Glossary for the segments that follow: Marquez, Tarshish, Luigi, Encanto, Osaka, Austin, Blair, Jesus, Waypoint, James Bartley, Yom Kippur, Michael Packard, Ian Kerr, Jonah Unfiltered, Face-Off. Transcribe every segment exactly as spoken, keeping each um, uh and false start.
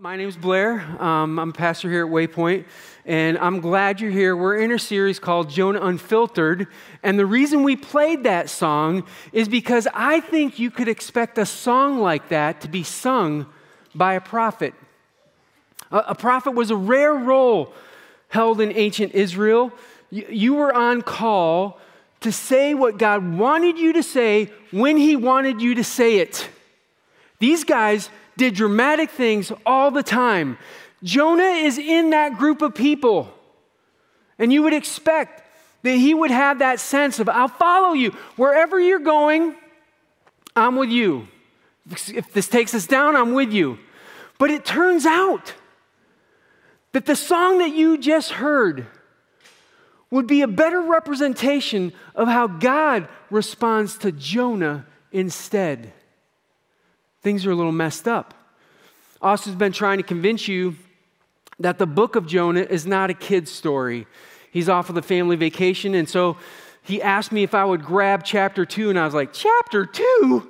My name's Blair. Um, I'm a pastor here at Waypoint, and I'm glad you're here. We're in a series called Jonah Unfiltered, and the reason we played that song is because I think you could expect a song like that to be sung by a prophet. A, a prophet was a rare role held in ancient Israel. Y- you were on call to say what God wanted you to say when He wanted you to say it. These guys did dramatic things all the time. Jonah is in that group of people. And you would expect that he would have that sense of, I'll follow you. Wherever you're going, I'm with you. If this takes us down, I'm with you. But it turns out that the song that you just heard would be a better representation of how God responds to Jonah instead. Things are a little messed up. Austin's been trying to convince you that the book of Jonah is not a kid's story. He's off of a family vacation, and so he asked me if I would grab chapter two, and I was like, chapter two?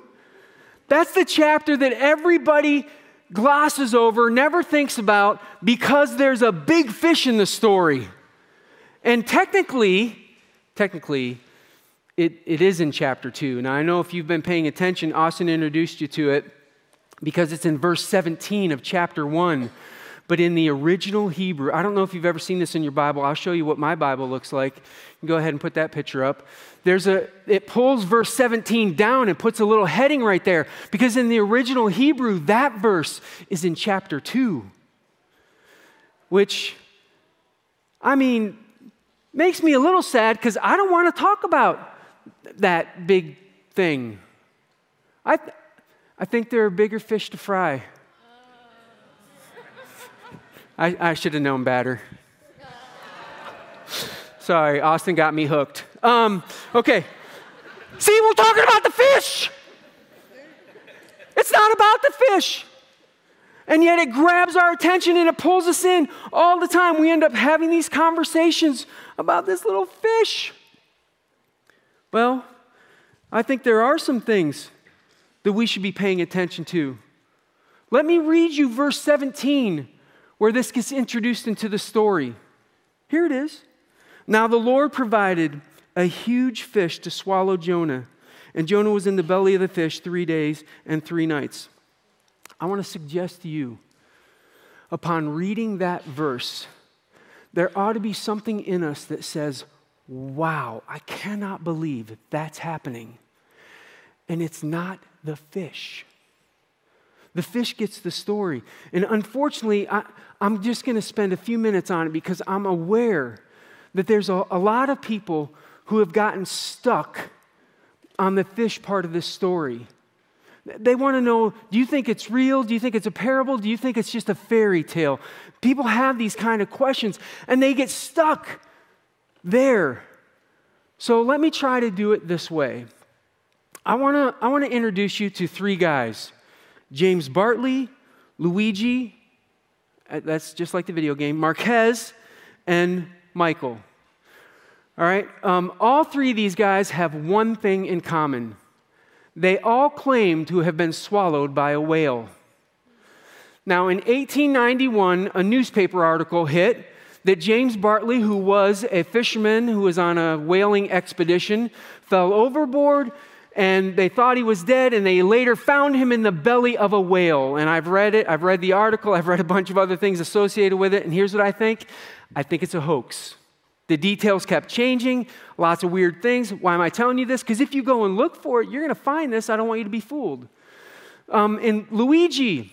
That's the chapter that everybody glosses over, never thinks about, because there's a big fish in the story. And technically, technically, it, it is in chapter two. Now, I know if you've been paying attention, Austin introduced you to it, because it's in verse seventeen of chapter one, but in the original Hebrew. I don't know if you've ever seen this in your Bible. I'll show you what my Bible looks like. Go ahead and put that picture up. There's a, it pulls verse seventeen down and puts a little heading right there, because in the original Hebrew, that verse is in chapter two, which, I mean, makes me a little sad, because I don't want to talk about that big thing. I th- I think there are bigger fish to fry. I, I should have known better. Sorry, Austin got me hooked. Um, okay. See, we're talking about the fish. It's not about the fish. And yet it grabs our attention and it pulls us in all the time. We end up having these conversations about this little fish. Well, I think there are some things that we should be paying attention to. Let me read you verse seventeen, where this gets introduced into the story. Here it is. Now the Lord provided a huge fish to swallow Jonah, and Jonah was in the belly of the fish three days and three nights. I want to suggest to you, upon reading that verse, there ought to be something in us that says, wow, I cannot believe that's happening. And it's not the fish. The fish gets the story. And unfortunately, I, I'm just going to spend a few minutes on it, because I'm aware that there's a, a lot of people who have gotten stuck on the fish part of this story. They want to know, do you think it's real? Do you think it's a parable? Do you think it's just a fairy tale? People have these kind of questions, and they get stuck there. So let me try to do it this way. I want to I want to introduce you to three guys. James Bartley, Luigi, that's just like the video game, Marquez, and Michael. All right? Um, all three of these guys have one thing in common. They all claim to have been swallowed by a whale. Now, in eighteen ninety-one, a newspaper article hit that James Bartley, who was a fisherman who was on a whaling expedition, fell overboard, and they thought he was dead, and they later found him in the belly of a whale. And I've read it. I've read the article. I've read a bunch of other things associated with it. And here's what I think. I think it's a hoax. The details kept changing, lots of weird things. Why am I telling you this? Because if you go and look for it, you're going to find this. I don't want you to be fooled. Um, and Luigi,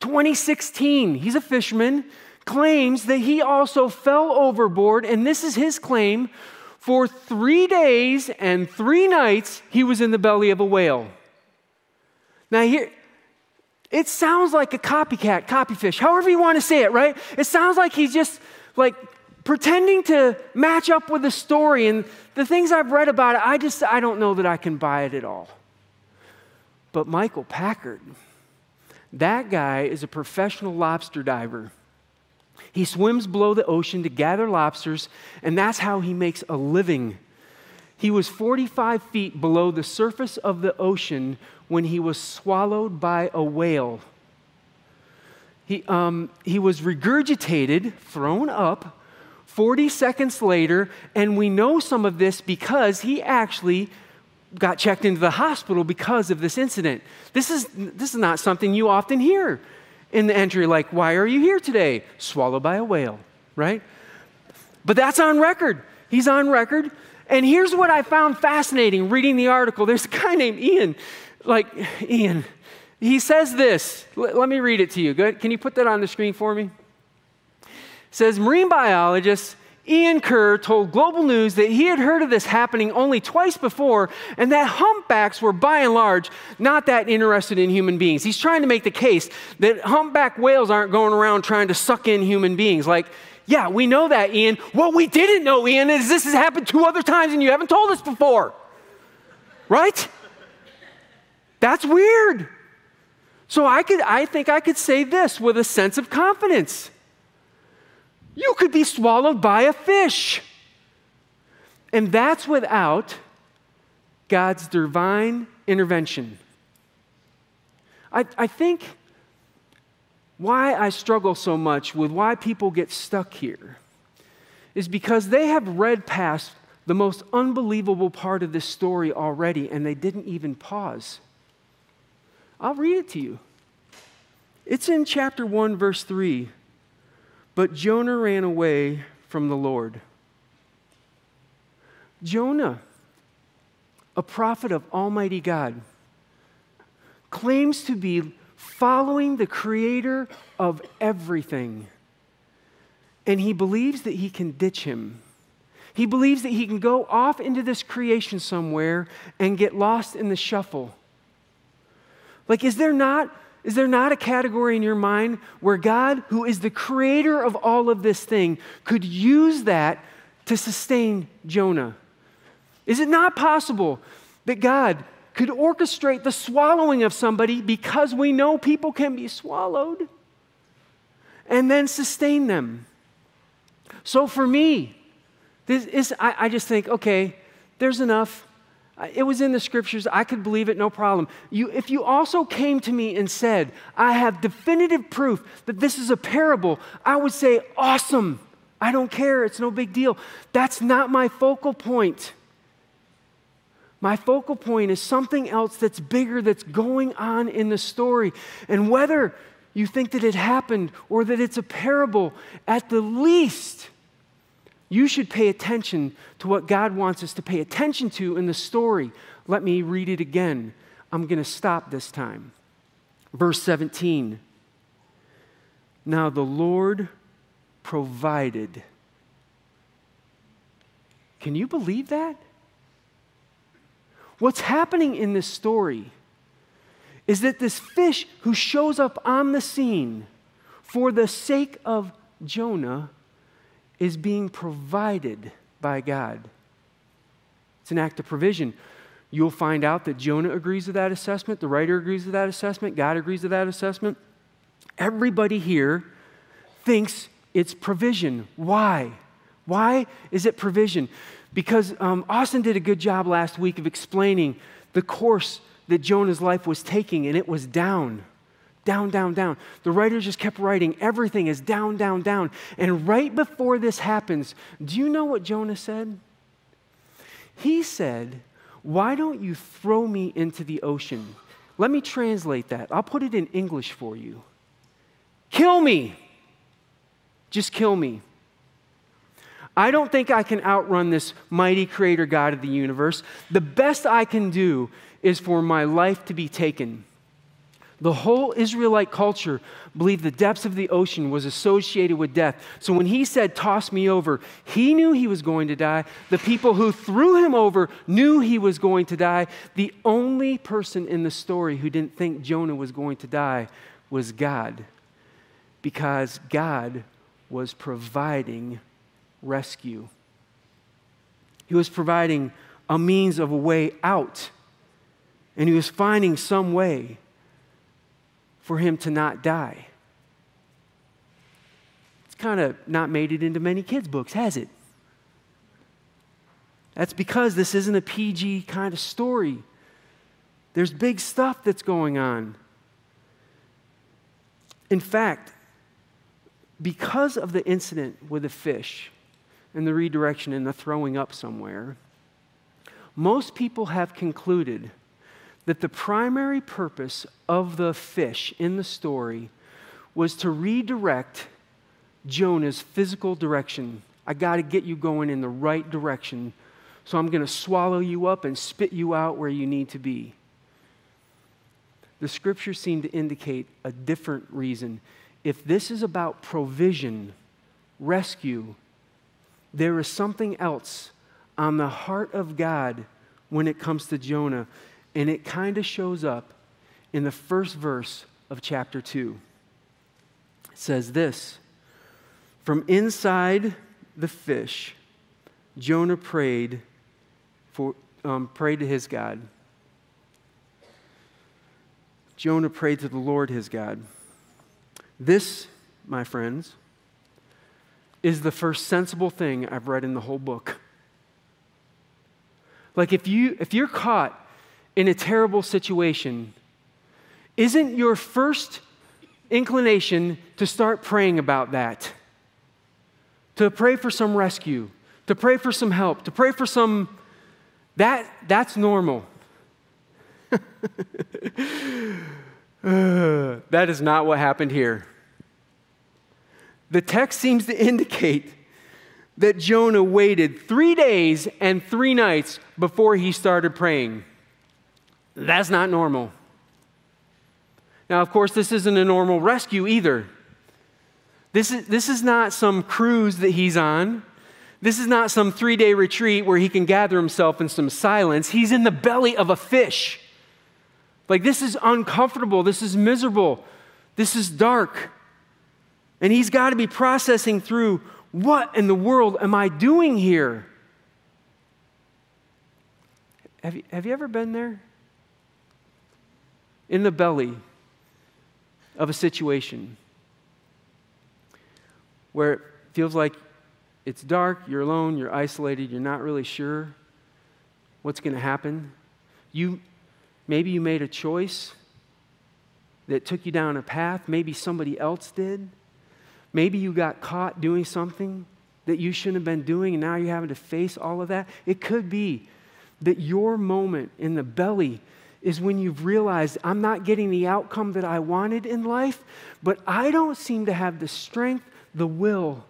twenty sixteen, he's a fisherman, claims that he also fell overboard, and this is his claim. For three days and three nights, he was in the belly of a whale. Now, here, it sounds like a copycat, copyfish, however you want to say it, right? It sounds like he's just, like, pretending to match up with the story, and the things I've read about it, I just, I don't know that I can buy it at all. But Michael Packard, that guy is a professional lobster diver. He swims below the ocean to gather lobsters, and that's how he makes a living. He was forty-five feet below the surface of the ocean when he was swallowed by a whale. He, um, he was regurgitated, thrown up, forty seconds later, and we know some of this because he actually got checked into the hospital because of this incident. This is, this is not something you often hear in the entry, like, why are you here today? Swallowed by a whale, right? But that's on record. He's on record. And here's what I found fascinating reading the article. There's a guy named Ian, like, Ian, he says this. L- let me read it to you. Good. Can you put that on the screen for me? It says, marine biologist Ian Kerr told Global News that he had heard of this happening only twice before and that humpbacks were by and large not that interested in human beings. He's trying to make the case that humpback whales aren't going around trying to suck in human beings. Like, yeah, we know that, Ian. What we didn't know, Ian, is this has happened two other times and you haven't told us before. Right? That's weird. So I could, I think I could say this with a sense of confidence. You could be swallowed by a fish. And that's without God's divine intervention. I, I think why I struggle so much with why people get stuck here is because they have read past the most unbelievable part of this story already, and they didn't even pause. I'll read it to you. It's in chapter one, verse three. But Jonah ran away from the Lord. Jonah, a prophet of Almighty God, claims to be following the Creator of everything. And he believes that he can ditch him. He believes that he can go off into this creation somewhere and get lost in the shuffle. Like, is there not... Is there not a category in your mind where God, who is the creator of all of this thing, could use that to sustain Jonah? Is it not possible that God could orchestrate the swallowing of somebody because we know people can be swallowed and then sustain them? So for me, this is, I, I just think, okay, there's enough. It was in the scriptures. I could believe it, no problem. You, if you also came to me and said, I have definitive proof that this is a parable, I would say, awesome. I don't care. It's no big deal. That's not my focal point. My focal point is something else that's bigger, that's going on in the story. And whether you think that it happened or that it's a parable, at the least, you should pay attention to what God wants us to pay attention to in the story. Let me read it again. I'm going to stop this time. Verse seventeen. Now the Lord provided. Can you believe that? What's happening in this story is that this fish who shows up on the scene for the sake of Jonah is being provided by God. It's an act of provision. You'll find out that Jonah agrees with that assessment, the writer agrees with that assessment, God agrees with that assessment. Everybody here thinks it's provision. Why? Why is it provision? Because um, Austin did a good job last week of explaining the course that Jonah's life was taking, and it was down. Down, down, down. The writer just kept writing. Everything is down, down, down. And right before this happens, do you know what Jonah said? He said, why don't you throw me into the ocean? Let me translate that. I'll put it in English for you. Kill me. Just kill me. I don't think I can outrun this mighty creator God of the universe. The best I can do is for my life to be taken. The whole Israelite culture believed the depths of the ocean was associated with death. So when he said, toss me over, he knew he was going to die. The people who threw him over knew he was going to die. The only person in the story who didn't think Jonah was going to die was God, because God was providing rescue. He was providing a means of a way out, and he was finding some way for him to not die. It's kind of not made it into many kids' books, has it? That's because this isn't a P G kind of story. There's big stuff that's going on. In fact, because of the incident with the fish and the redirection and the throwing up somewhere, most people have concluded that the primary purpose of the fish in the story was to redirect Jonah's physical direction. I got to get you going in the right direction, so I'm going to swallow you up and spit you out where you need to be. The scriptures seem to indicate a different reason. If this is about provision, rescue, there is something else on the heart of God when it comes to Jonah, and it kind of shows up in the first verse of chapter two. It says this, "From inside the fish, Jonah prayed for, um, prayed to his God. Jonah prayed to the Lord his God." This, my friends, is the first sensible thing I've read in the whole book. Like if you, if you're caught in a terrible situation, isn't your first inclination to start praying about that? To pray for some rescue, to pray for some help, to pray for some, that, that's normal. Uh, that is not what happened here. The text seems to indicate that Jonah waited three days and three nights before he started praying. That's not normal. Now, of course, this isn't a normal rescue either. This is, this is not some cruise that he's on. This is not some three-day retreat where he can gather himself in some silence. He's in the belly of a fish. Like, this is uncomfortable. This is miserable. This is dark. And he's got to be processing through, what in the world am I doing here? Have you, have you ever been there? In the belly of a situation where it feels like it's dark, you're alone, you're isolated, you're not really sure what's going to happen. You... Maybe you made a choice that took you down a path. Maybe somebody else did. Maybe you got caught doing something that you shouldn't have been doing, and now you're having to face all of that. It could be that your moment in the belly is when you've realized, I'm not getting the outcome that I wanted in life, but I don't seem to have the strength, the will,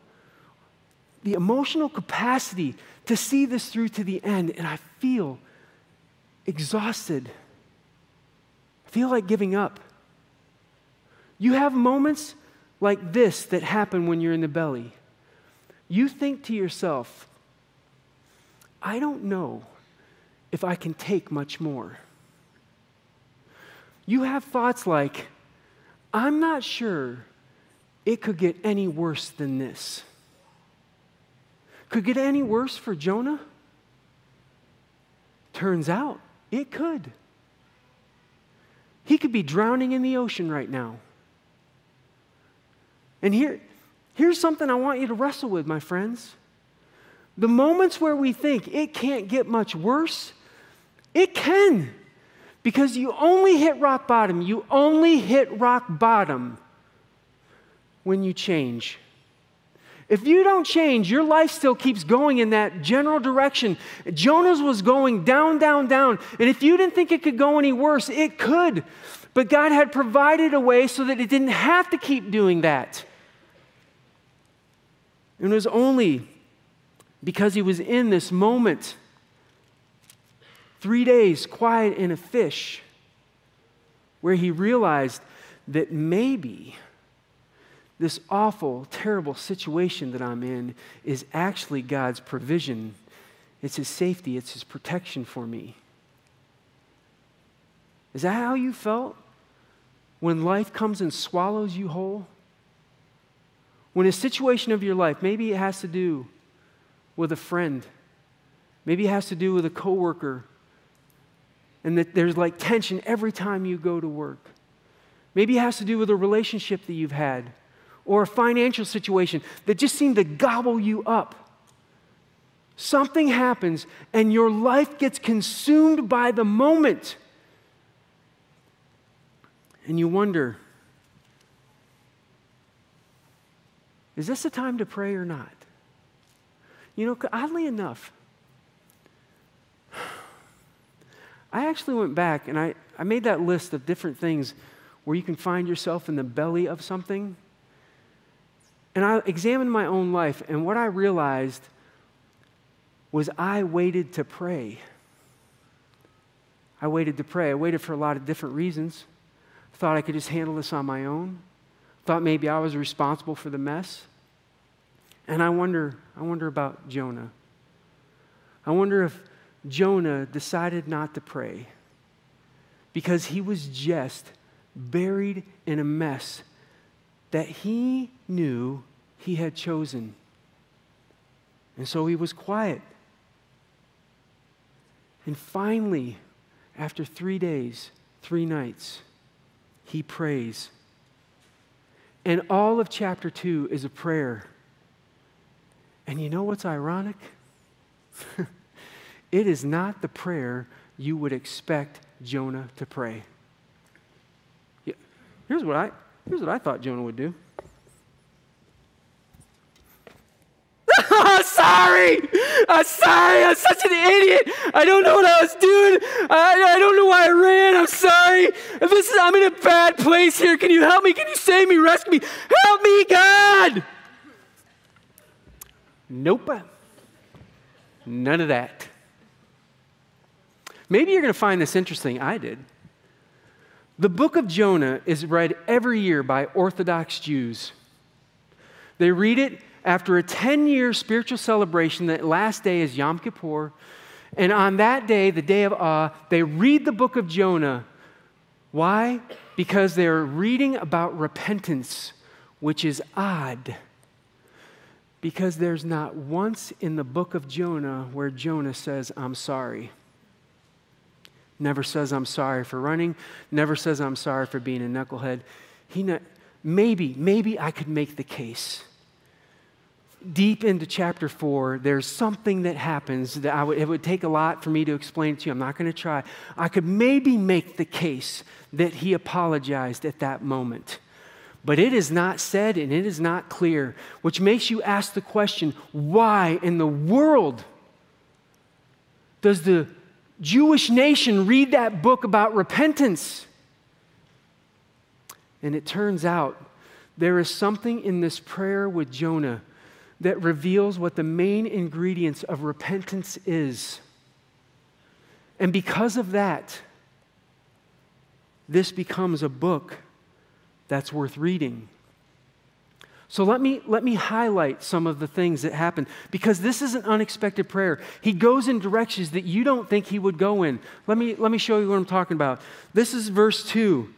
the emotional capacity to see this through to the end, and I feel exhausted. Feel like giving up. You have moments like this that happen when you're in the belly. You think to yourself, I don't know if I can take much more. You have thoughts like, I'm not sure it could get any worse than this. Could get any worse for Jonah? Turns out it could. He could be drowning in the ocean right now. And here, here's something I want you to wrestle with, my friends. The moments where we think it can't get much worse, it can. Because you only hit rock bottom. You only hit rock bottom when you change. If you don't change, your life still keeps going in that general direction. Jonah's was going down, down, down. And if you didn't think it could go any worse, it could. But God had provided a way so that it didn't have to keep doing that. And it was only because he was in this moment, three days quiet in a fish, where he realized that maybe this awful, terrible situation that I'm in is actually God's provision. It's His safety. It's His protection for me. Is that how you felt when life comes and swallows you whole? When a situation of your life, maybe it has to do with a friend, maybe it has to do with a coworker, and that there's like tension every time you go to work. Maybe it has to do with a relationship that you've had, or a financial situation that just seemed to gobble you up. Something happens and your life gets consumed by the moment. And you wonder, Is this a time to pray or not? You know, oddly enough, I actually went back and I, I made that list of different things where you can find yourself in the belly of something. And I examined my own life, and what I realized was I waited to pray. I waited to pray. I waited for a lot of different reasons. I thought I could just handle this on my own. I thought maybe I was responsible for the mess. And I wonder, I wonder about Jonah. I wonder if Jonah decided not to pray because he was just buried in a mess that he knew he had chosen. And so he was quiet. And finally, after three days, three nights, he prays. And all of chapter two is a prayer. And you know what's ironic? It is not the prayer you would expect Jonah to pray. Yeah. Here's what I, here's what I thought Jonah would do. Sorry! I'm sorry! I'm such an idiot! I don't know what I was doing! I, I don't know why I ran! I'm sorry! This is, I'm in a bad place here! Can you help me? Can you save me? Rescue me? Help me, God! Nope. None of that. Maybe you're going to find this interesting. I did. The book of Jonah is read every year by Orthodox Jews. They read it after a ten-year spiritual celebration. That last day is Yom Kippur. And on that day, the day of awe, they read the book of Jonah. Why? Because they're reading about repentance, which is odd. Because there's not once in the book of Jonah where Jonah says, I'm sorry. Never says, I'm sorry for running. Never says, I'm sorry for being a knucklehead. He not, maybe, maybe I could make the case. Deep into chapter four, there's something that happens that I would, it would take a lot for me to explain to you. I'm not going to try. I could maybe make the case that he apologized at that moment. But it is not said and it is not clear, which makes you ask the question, why in the world does the Jewish nation read that book about repentance? And it turns out there is something in this prayer with Jonah that reveals what the main ingredients of repentance is. And because of that, this becomes a book that's worth reading. So let me, let me highlight some of the things that happened, because this is an unexpected prayer. He goes in directions that you don't think he would go in. Let me, let me show you what I'm talking about. This is verse two.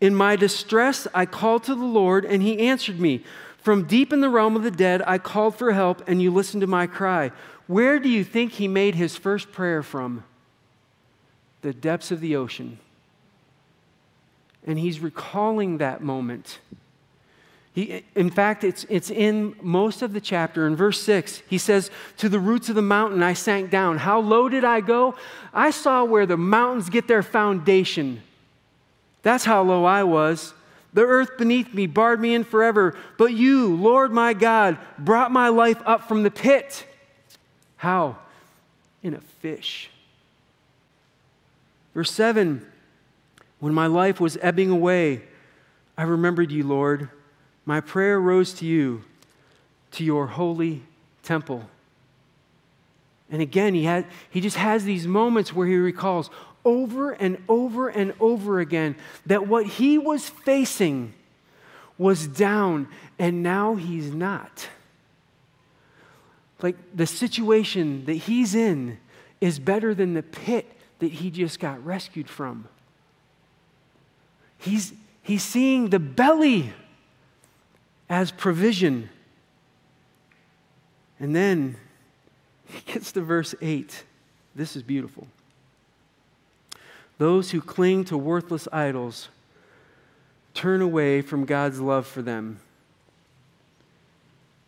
In my distress, I called to the Lord, and he answered me. From deep in the realm of the dead, I called for help, and you listened to my cry. Where do you think he made his first prayer from? The depths of the ocean. And he's recalling that moment. He, in fact, it's, it's in most of the chapter. In verse six, he says, to the roots of the mountain I sank down. How low did I go? I saw where the mountains get their foundation. That's how low I was. The earth beneath me barred me in forever. But you, Lord my God, brought my life up from the pit. How? In a fish. Verse seven, when my life was ebbing away, I remembered you, Lord. My prayer rose to you, to your holy temple. And again, he had, he just has these moments where he recalls over and over and over again that what he was facing was down, and now he's not. Like, the situation that he's in is better than the pit that he just got rescued from. He's, he's seeing the belly as provision. And then he gets to verse eight. This is beautiful. Those who cling to worthless idols turn away from God's love for them.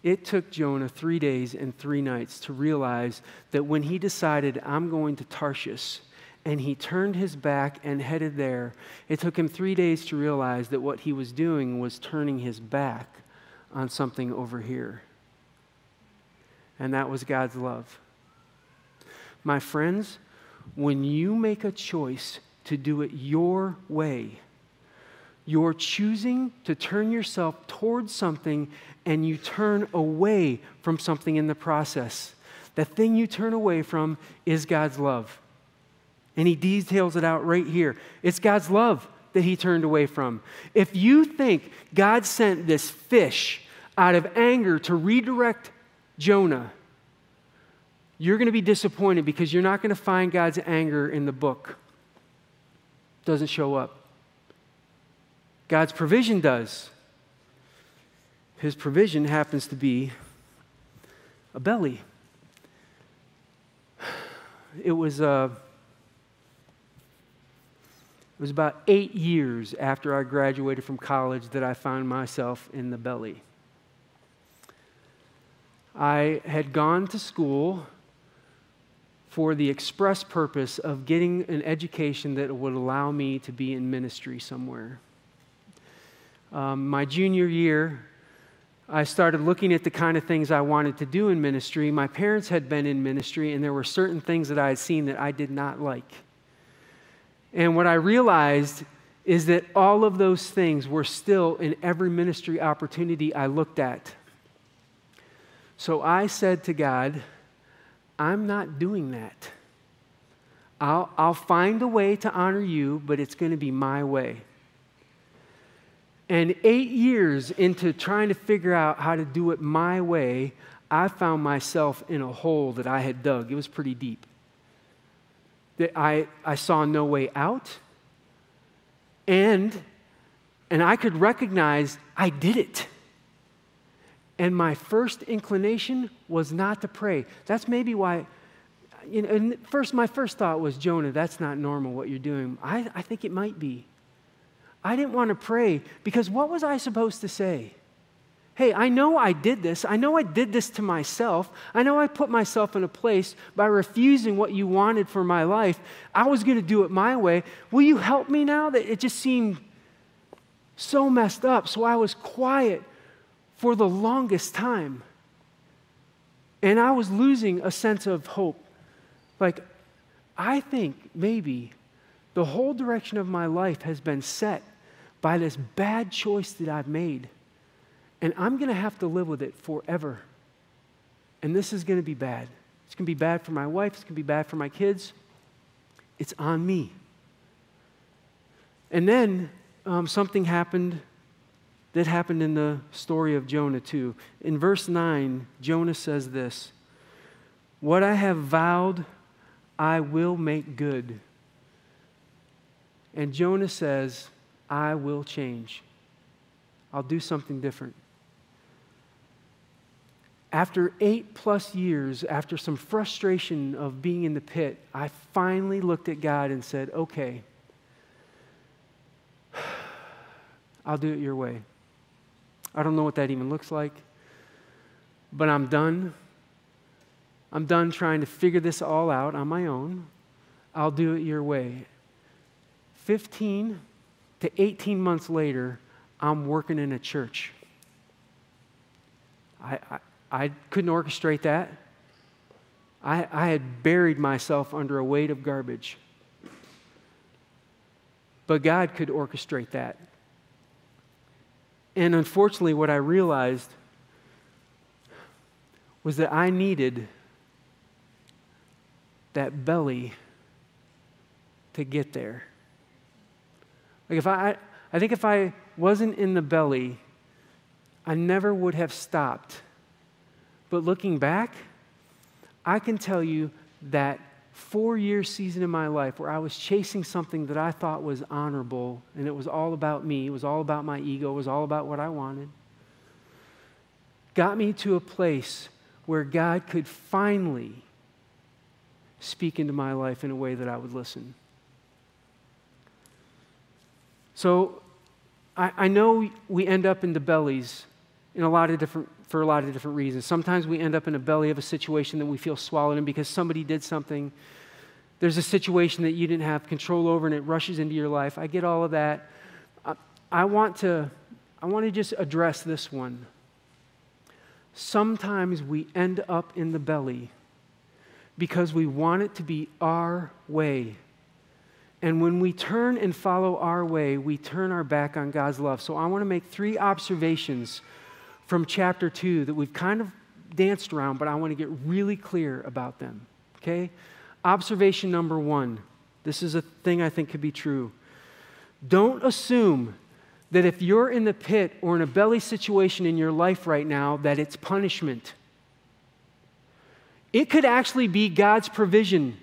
It took Jonah three days and three nights to realize that when he decided, I'm going to Tarshish, and he turned his back and headed there, it took him three days to realize that what he was doing was turning his back on something over here. And that was God's love. My friends, when you make a choice to do it your way, you're choosing to turn yourself towards something, and you turn away from something in the process. The thing you turn away from is God's love. And he details it out right here. It's God's love that he turned away from. If you think God sent this fish out of anger to redirect Jonah, you're going to be disappointed, because you're not going to find God's anger in the book. It doesn't show up. God's provision does. His provision happens to be a belly. It was uh, it was about eight years after I graduated from college that I found myself in the belly. I had gone to school for the express purpose of getting an education that would allow me to be in ministry somewhere. Um, my junior year, I started looking at the kind of things I wanted to do in ministry. My parents had been in ministry, and there were certain things that I had seen that I did not like. And what I realized is that all of those things were still in every ministry opportunity I looked at. So I said to God, I'm not doing that. I'll, I'll find a way to honor you, but it's going to be my way. And eight years into trying to figure out how to do it my way, I found myself in a hole that I had dug. It was pretty deep. That I, I saw no way out. And, and I could recognize I did it. And my first inclination was not to pray. That's maybe why, you know, and first, my first thought was, Jonah, that's not normal what you're doing. I, I think it might be. I didn't want to pray, because what was I supposed to say? Hey, I know I did this. I know I did this to myself. I know I put myself in a place by refusing what you wanted for my life. I was going to do it my way. Will you help me now? That it just seemed so messed up. So I was quiet for the longest time. And I was losing a sense of hope. Like, I think maybe the whole direction of my life has been set by this bad choice that I've made. And I'm going to have to live with it forever. And this is going to be bad. It's going to be bad for my wife. It's going to be bad for my kids. It's on me. And then um, something happened that happened in the story of Jonah too. In verse nine, Jonah says this, "What I have vowed, I will make good." And Jonah says, I will change. I'll do something different. After eight plus years, after some frustration of being in the pit, I finally looked at God and said, okay, I'll do it your way. I don't know what that even looks like, but I'm done. I'm done trying to figure this all out on my own. I'll do it your way. fifteen to eighteen months later, I'm working in a church. I, I, I couldn't orchestrate that. I, I had buried myself under a weight of garbage. But God could orchestrate that. And unfortunately, what I realized was that I needed that belly to get there. Like if I, I think if I wasn't in the belly, I never would have stopped. But looking back, I can tell you that four-year season in my life where I was chasing something that I thought was honorable, and it was all about me, it was all about my ego, it was all about what I wanted, got me to a place where God could finally speak into my life in a way that I would listen. So I, I know we end up in the bellies in a lot of different, for a lot of different reasons. Sometimes we end up in a belly of a situation that we feel swallowed in because somebody did something. There's a situation that you didn't have control over and it rushes into your life. I get all of that. I, I want to, I want to just address this one. sometimes we end up in the belly because we want it to be our way. And when we turn and follow our way, we turn our back on God's love. So I want to make three observations from chapter two that we've kind of danced around, but I want to get really clear about them, okay? Observation number one. This is a thing I think could be true. Don't assume that if you're in the pit or in a belly situation in your life right now, that it's punishment. It could actually be God's provision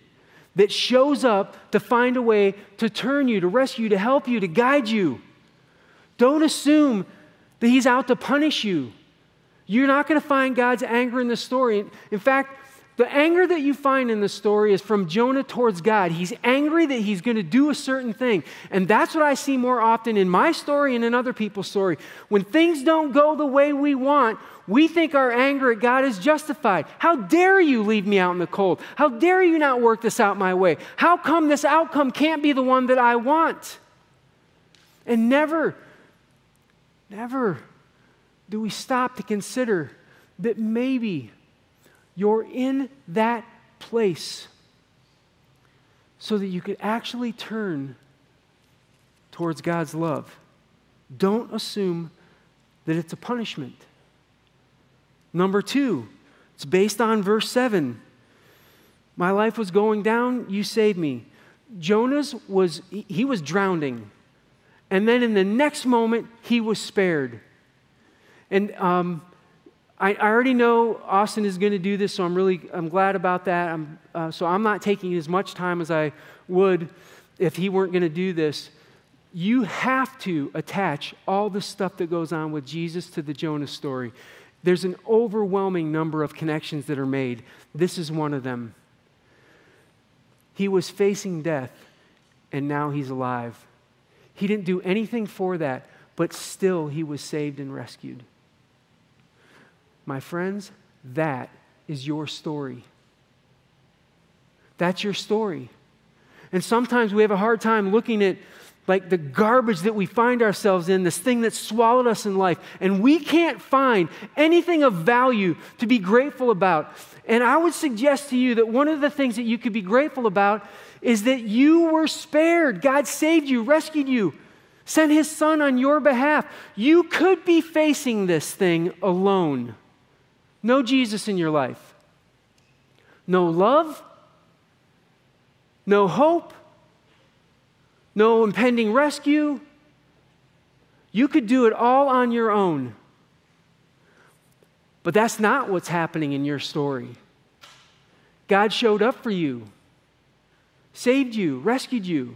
that shows up to find a way to turn you, to rescue you, to help you, to guide you. Don't assume that he's out to punish you. You're not going to find God's anger in the story. In fact, the anger that you find in the story is from Jonah towards God. He's angry that he's going to do a certain thing. And that's what I see more often in my story and in other people's story. When things don't go the way we want, we think our anger at God is justified. How dare you leave me out in the cold? How dare you not work this out my way? How come this outcome can't be the one that I want? And never, never do we stop to consider that maybe you're in that place so that you could actually turn towards God's love. Don't assume that it's a punishment. Number two, it's based on verse seven. My life was going down, you saved me. Jonah's was, he was drowning. And then in the next moment, he was spared. And um, I, I already know Austin is going to do this, so I'm really I'm glad about that. I'm, uh, so I'm not taking as much time as I would if he weren't going to do this. You have to attach all the stuff that goes on with Jesus to the Jonah story. There's an overwhelming number of connections that are made. This is one of them. He was facing death, and now he's alive. He didn't do anything for that, but still he was saved and rescued. My friends, that is your story. That's your story. And sometimes we have a hard time looking at like the garbage that we find ourselves in, this thing that swallowed us in life, and we can't find anything of value to be grateful about. And I would suggest to you that one of the things that you could be grateful about is that you were spared. God saved you, rescued you, sent his son on your behalf. You could be facing this thing alone. No Jesus in your life. No love. No hope. No impending rescue. You could do it all on your own. But that's not what's happening in your story. God showed up for you, saved you, rescued you,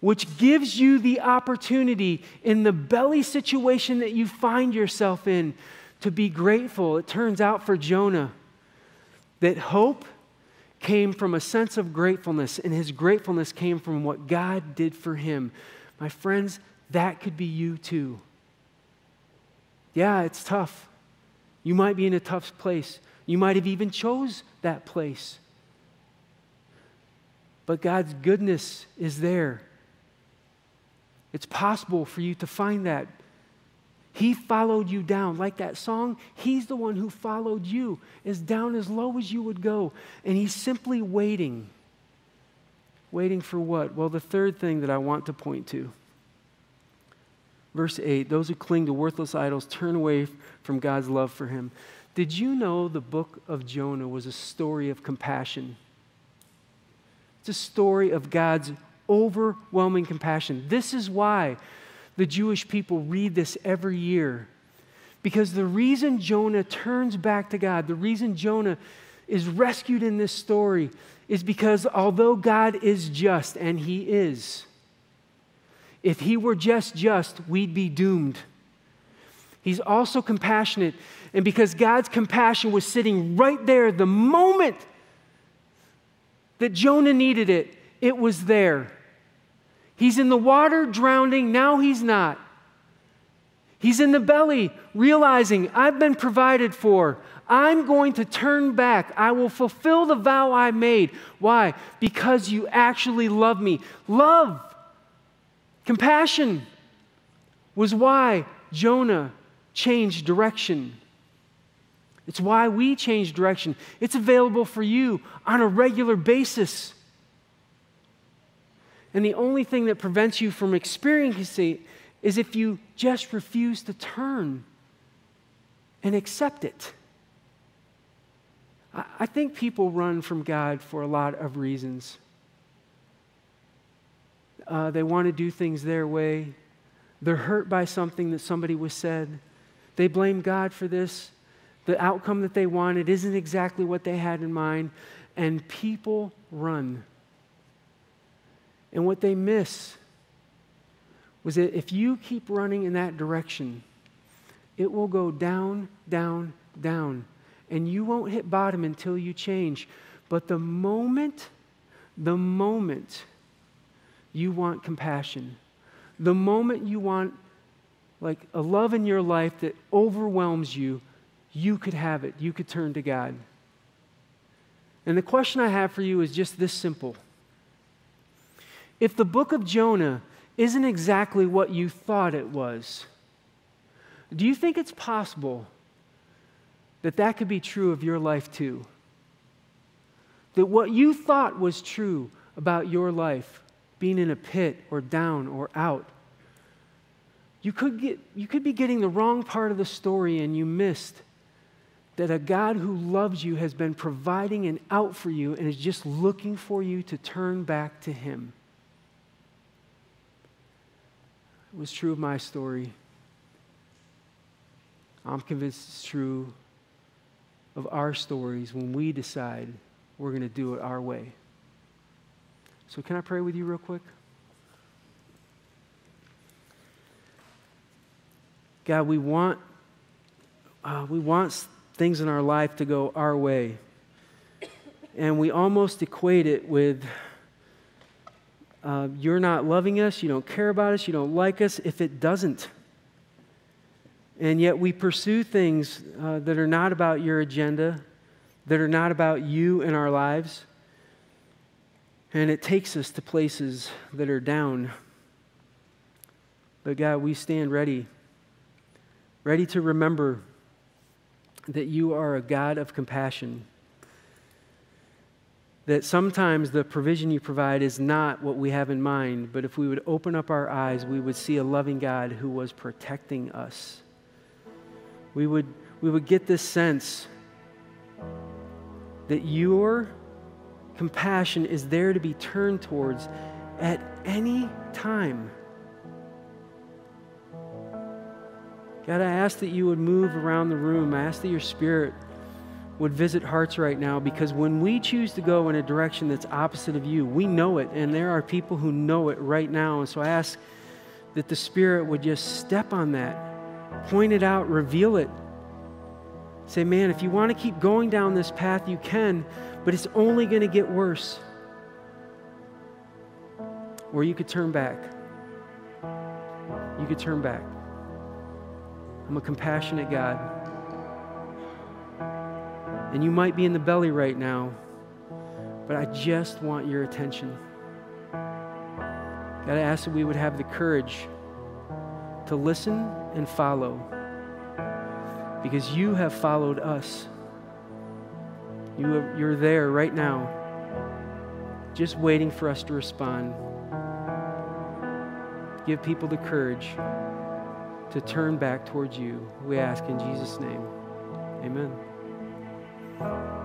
which gives you the opportunity in the belly situation that you find yourself in to be grateful. It turns out for Jonah that hope came from a sense of gratefulness, and his gratefulness came from what God did for him. My friends, that could be you too. Yeah, it's tough. You might be in a tough place. You might have even chose that place. But God's goodness is there. It's possible for you to find that. He followed you down. Like that song, he's the one who followed you as down as low as you would go. And he's simply waiting. Waiting for what? Well, the third thing that I want to point to. Verse eight, those who cling to worthless idols turn away from God's love for him. Did you know the book of Jonah was a story of compassion? It's a story of God's overwhelming compassion. This is why the Jewish people read this every year. Because the reason Jonah turns back to God, the reason Jonah is rescued in this story is because although God is just, and he is, if he were just just, we'd be doomed. He's also compassionate. And because God's compassion was sitting right there the moment that Jonah needed it, it was there. He's in the water drowning, now he's not. He's in the belly realizing, I've been provided for. I'm going to turn back. I will fulfill the vow I made. Why? Because you actually love me. Love, compassion was why Jonah changed direction. It's why we change direction. It's available for you on a regular basis. And the only thing that prevents you from experiencing it is if you just refuse to turn and accept it. I think people run from God for a lot of reasons. Uh, they want to do things their way. They're hurt by something that somebody was said. They blame God for this. The outcome that they wanted isn't exactly what they had in mind. And people run. And what they miss was that if you keep running in that direction, it will go down, down, down. And you won't hit bottom until you change. But the moment, the moment you want compassion, the moment you want like a love in your life that overwhelms you, you could have it. You could turn to God. And the question I have for you is just this simple. If the book of Jonah isn't exactly what you thought it was, do you think it's possible that that could be true of your life too? That what you thought was true about your life, being in a pit or down or out, you could get, you could be getting the wrong part of the story and you missed that a God who loves you has been providing an out for you and is just looking for you to turn back to Him. It was true of my story. I'm convinced it's true of our stories when we decide we're going to do it our way. So can I pray with you real quick? God, we want, uh, we want things in our life to go our way. And we almost equate it with, uh, you're not loving us, you don't care about us, you don't like us, if it doesn't. And yet we pursue things uh, that are not about your agenda, that are not about you in our lives. And it takes us to places that are down. But God, we stand ready, ready to remember that you are a God of compassion, that sometimes the provision you provide is not what we have in mind, but if we would open up our eyes, we would see a loving God who was protecting us. We would, we would get this sense that your compassion is there to be turned towards at any time. God, I ask that you would move around the room. I ask that your Spirit would visit hearts right now, because when we choose to go in a direction that's opposite of you, we know it, and there are people who know it right now. And so I ask that the Spirit would just step on that. Point it out, reveal it. Say, man, if you want to keep going down this path, you can, but it's only going to get worse. Or you could turn back. You could turn back. I'm a compassionate God. And you might be in the belly right now, but I just want your attention. God, I ask that we would have the courage to listen and follow, because you have followed us. You have, you're there right now, just waiting for us to respond. Give people the courage to turn back towards you. We ask in Jesus' name, amen.